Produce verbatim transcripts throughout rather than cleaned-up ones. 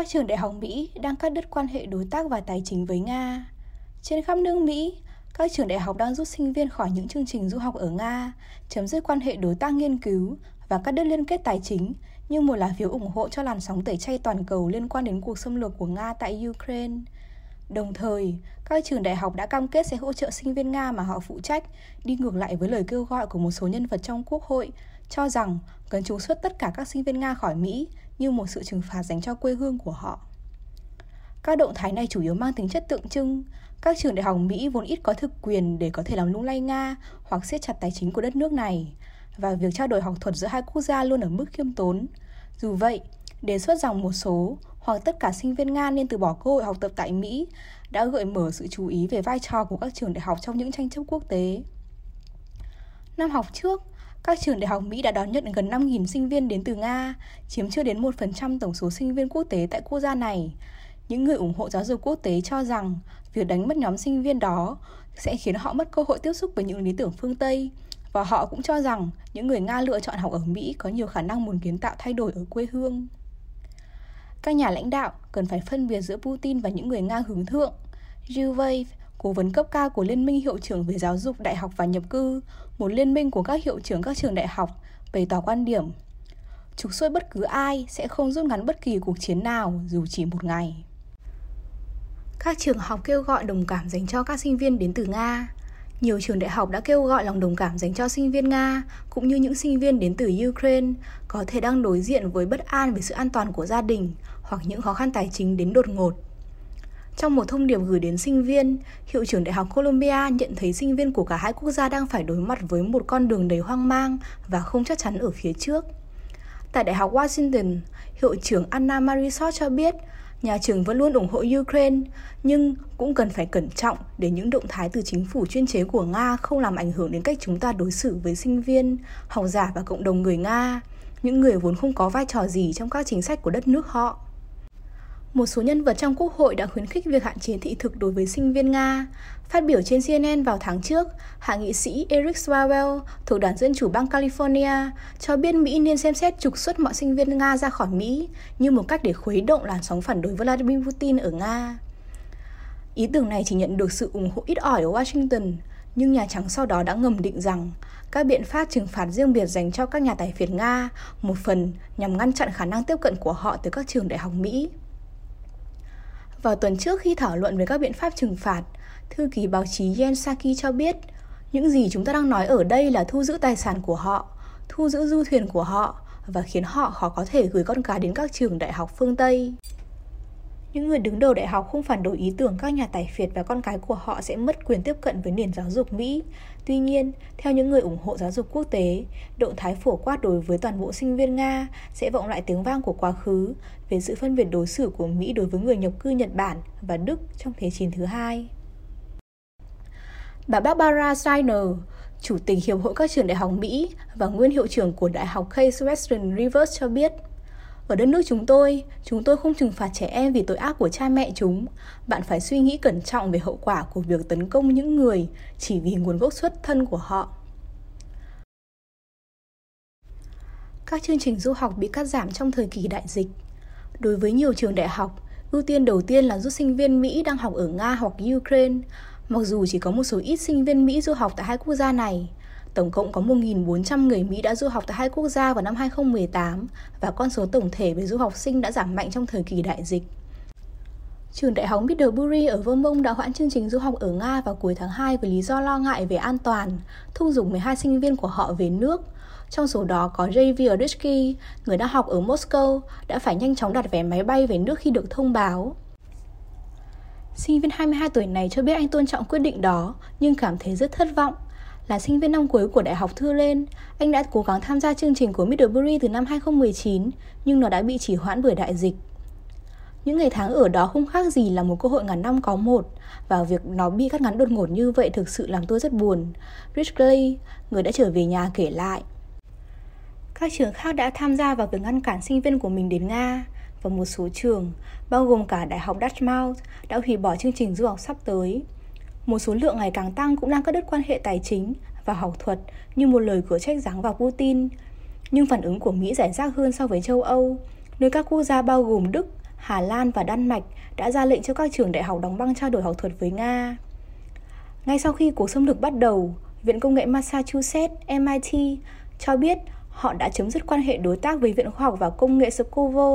các trường đại học Mỹ đang cắt đứt quan hệ đối tác và tài chính với Nga. Trên khắp nước Mỹ, các trường đại học đang rút sinh viên khỏi những chương trình du học ở Nga, chấm dứt quan hệ đối tác nghiên cứu và cắt đứt liên kết tài chính như một lá phiếu ủng hộ cho làn sóng tẩy chay toàn cầu liên quan đến cuộc xâm lược của Nga tại Ukraine. Đồng thời, các trường đại học đã cam kết sẽ hỗ trợ sinh viên Nga mà họ phụ trách, đi ngược lại với lời kêu gọi của một số nhân vật trong Quốc hội, cho rằng cần trục xuất tất cả các sinh viên Nga khỏi Mỹ như một sự trừng phạt dành cho quê hương của họ. Các động thái này chủ yếu mang tính chất tượng trưng. Các trường đại học Mỹ vốn ít có thực quyền để có thể làm lung lay Nga hoặc siết chặt tài chính của đất nước này, và việc trao đổi học thuật giữa hai quốc gia luôn ở mức khiêm tốn. Dù vậy, đề xuất rằng một số hoặc tất cả sinh viên Nga nên từ bỏ cơ hội học tập tại Mỹ đã gợi mở sự chú ý về vai trò của các trường đại học trong những tranh chấp quốc tế. Năm học trước, các trường đại học Mỹ đã đón nhận gần năm nghìn sinh viên đến từ Nga, chiếm chưa đến một phần trăm tổng số sinh viên quốc tế tại quốc gia này. Những người ủng hộ giáo dục quốc tế cho rằng việc đánh mất nhóm sinh viên đó sẽ khiến họ mất cơ hội tiếp xúc với những lý tưởng phương Tây, và họ cũng cho rằng những người Nga lựa chọn học ở Mỹ có nhiều khả năng muốn kiến tạo thay đổi ở quê hương. Các nhà lãnh đạo cần phải phân biệt giữa Putin và những người Nga hướng thượng. J V cố vấn cấp cao của Liên minh Hiệu trưởng về Giáo dục, Đại học và Nhập cư, một liên minh của các hiệu trưởng các trường đại học, bày tỏ quan điểm: trục xuất bất cứ ai sẽ không rút ngắn bất kỳ cuộc chiến nào, dù chỉ một ngày. Các trường học kêu gọi đồng cảm dành cho các sinh viên đến từ Nga. Nhiều trường đại học đã kêu gọi lòng đồng cảm dành cho sinh viên Nga, cũng như những sinh viên đến từ Ukraine, có thể đang đối diện với bất an về sự an toàn của gia đình hoặc những khó khăn tài chính đến đột ngột. Trong một thông điệp gửi đến sinh viên, Hiệu trưởng Đại học Columbia nhận thấy sinh viên của cả hai quốc gia đang phải đối mặt với một con đường đầy hoang mang và không chắc chắn ở phía trước. Tại Đại học Washington, Hiệu trưởng Anna Marisot cho biết, nhà trường vẫn luôn ủng hộ Ukraine, nhưng cũng cần phải cẩn trọng để những động thái từ chính phủ chuyên chế của Nga không làm ảnh hưởng đến cách chúng ta đối xử với sinh viên, học giả và cộng đồng người Nga, những người vốn không có vai trò gì trong các chính sách của đất nước họ. Một số nhân vật trong Quốc hội đã khuyến khích việc hạn chế thị thực đối với sinh viên Nga. Phát biểu trên C N N vào tháng trước, Hạ nghị sĩ Eric Swalwell thuộc Đảng Dân chủ bang California cho biết Mỹ nên xem xét trục xuất mọi sinh viên Nga ra khỏi Mỹ như một cách để khuấy động làn sóng phản đối Vladimir Putin ở Nga. Ý tưởng này chỉ nhận được sự ủng hộ ít ỏi ở Washington, nhưng Nhà Trắng sau đó đã ngầm định rằng các biện pháp trừng phạt riêng biệt dành cho các nhà tài phiệt Nga, một phần nhằm ngăn chặn khả năng tiếp cận của họ tới các trường đại học Mỹ. Vào tuần trước, khi thảo luận về các biện pháp trừng phạt, thư ký báo chí Jen Psaki cho biết những gì chúng ta đang nói ở đây là thu giữ tài sản của họ, thu giữ du thuyền của họ và khiến họ khó có thể gửi con cái đến các trường đại học phương Tây. Những người đứng đầu đại học không phản đối ý tưởng các nhà tài phiệt và con cái của họ sẽ mất quyền tiếp cận với nền giáo dục Mỹ. Tuy nhiên, theo những người ủng hộ giáo dục quốc tế, động thái phổ quát đối với toàn bộ sinh viên Nga sẽ vọng lại tiếng vang của quá khứ về sự phân biệt đối xử của Mỹ đối với người nhập cư Nhật Bản và Đức trong Thế chiến thứ hai. Bà Barbara Scheiner, Chủ tịch Hiệp hội các trường đại học Mỹ và nguyên hiệu trưởng của Đại học Case Western Rivers cho biết: ở đất nước chúng tôi, chúng tôi không trừng phạt trẻ em vì tội ác của cha mẹ chúng. Bạn phải suy nghĩ cẩn trọng về hậu quả của việc tấn công những người chỉ vì nguồn gốc xuất thân của họ. Các chương trình du học bị cắt giảm trong thời kỳ đại dịch. Đối với nhiều trường đại học, ưu tiên đầu tiên là rút sinh viên Mỹ đang học ở Nga hoặc Ukraine. Mặc dù chỉ có một số ít sinh viên Mỹ du học tại hai quốc gia này, tổng cộng có một nghìn bốn trăm người Mỹ đã du học tại hai quốc gia vào năm hai không một tám và con số tổng thể về du học sinh đã giảm mạnh trong thời kỳ đại dịch. Trường Đại học Middlebury ở Vermont đã hoãn chương trình du học ở Nga vào cuối tháng hai với lý do lo ngại về an toàn, thúc giục mười hai sinh viên của họ về nước. Trong số đó có J V Oditsky, người đang học ở Moscow, đã phải nhanh chóng đặt vé máy bay về nước khi được thông báo. Sinh viên hai mươi hai tuổi này cho biết anh tôn trọng quyết định đó, nhưng cảm thấy rất thất vọng. Là sinh viên năm cuối của Đại học Thư lên, anh đã cố gắng tham gia chương trình của Middlebury từ năm hai không một chín, nhưng nó đã bị trì hoãn bởi đại dịch. Những ngày tháng ở đó không khác gì là một cơ hội ngàn năm có một, và việc nó bị cắt ngắn đột ngột như vậy thực sự làm tôi rất buồn. Rich Clay, người đã trở về nhà, kể lại. Các trường khác đã tham gia vào việc ngăn cản sinh viên của mình đến Nga, và một số trường, bao gồm cả Đại học Dartmouth, đã hủy bỏ chương trình du học sắp tới. Một số lượng ngày càng tăng cũng đang cắt đứt quan hệ tài chính và học thuật như một lời cửa trách giáng vào Putin. Nhưng phản ứng của Mỹ rải rác hơn so với châu Âu, nơi các quốc gia bao gồm Đức, Hà Lan và Đan Mạch đã ra lệnh cho các trường đại học đóng băng trao đổi học thuật với Nga. Ngay sau khi cuộc xâm lược bắt đầu, Viện Công nghệ Massachusetts (em ai ti) cho biết họ đã chấm dứt quan hệ đối tác với Viện Khoa học và Công nghệ Skuvo,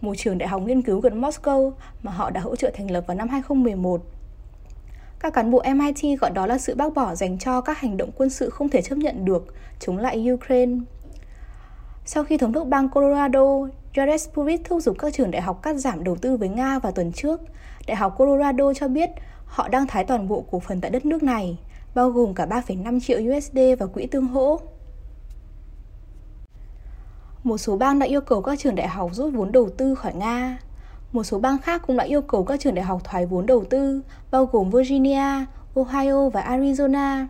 một trường đại học nghiên cứu gần Moscow mà họ đã hỗ trợ thành lập vào năm hai không một một. Các cán bộ em ai ti gọi đó là sự bác bỏ dành cho các hành động quân sự không thể chấp nhận được chống lại Ukraine. Sau khi thống đốc bang Colorado, Jared Polis thúc giục các trường đại học cắt giảm đầu tư với Nga vào tuần trước, Đại học Colorado cho biết họ đang thái toàn bộ cổ phần tại đất nước này, bao gồm cả ba phẩy năm triệu đô la và quỹ tương hỗ. Một số bang đã yêu cầu các trường đại học rút vốn đầu tư khỏi Nga. Một số bang khác cũng đã yêu cầu các trường đại học thoái vốn đầu tư, bao gồm Virginia, Ohio và Arizona.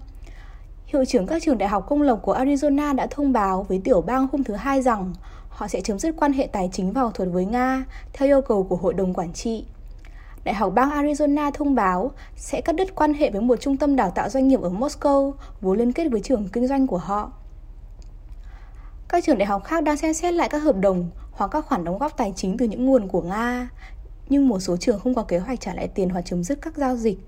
Hiệu trưởng các trường đại học công lập của Arizona đã thông báo với tiểu bang hôm thứ Hai rằng họ sẽ chấm dứt quan hệ tài chính và học thuật với Nga theo yêu cầu của Hội đồng Quản trị. Đại học bang Arizona thông báo sẽ cắt đứt quan hệ với một trung tâm đào tạo doanh nghiệp ở Moscow vốn liên kết với trường kinh doanh của họ. Các trường đại học khác đang xem xét lại các hợp đồng hoặc các khoản đóng góp tài chính từ những nguồn của Nga, nhưng một số trường không có kế hoạch trả lại tiền hoặc chấm dứt các giao dịch.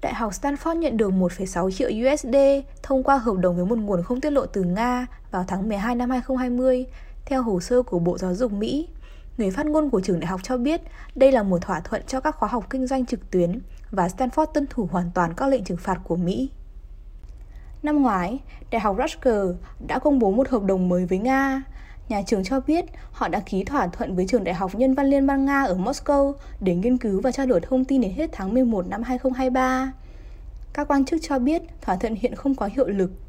Đại học Stanford nhận được một phẩy sáu triệu đô la thông qua hợp đồng với một nguồn không tiết lộ từ Nga vào tháng mười hai năm hai không hai không, theo hồ sơ của Bộ Giáo dục Mỹ. Người phát ngôn của trường đại học cho biết đây là một thỏa thuận cho các khóa học kinh doanh trực tuyến và Stanford tuân thủ hoàn toàn các lệnh trừng phạt của Mỹ. Năm ngoái, Đại học Rutgers đã công bố một hợp đồng mới với Nga. Nhà trường cho biết họ đã ký thỏa thuận với trường Đại học Nhân văn Liên bang Nga ở Moscow để nghiên cứu và trao đổi thông tin đến hết tháng mười một năm hai không hai ba. Các quan chức cho biết thỏa thuận hiện không có hiệu lực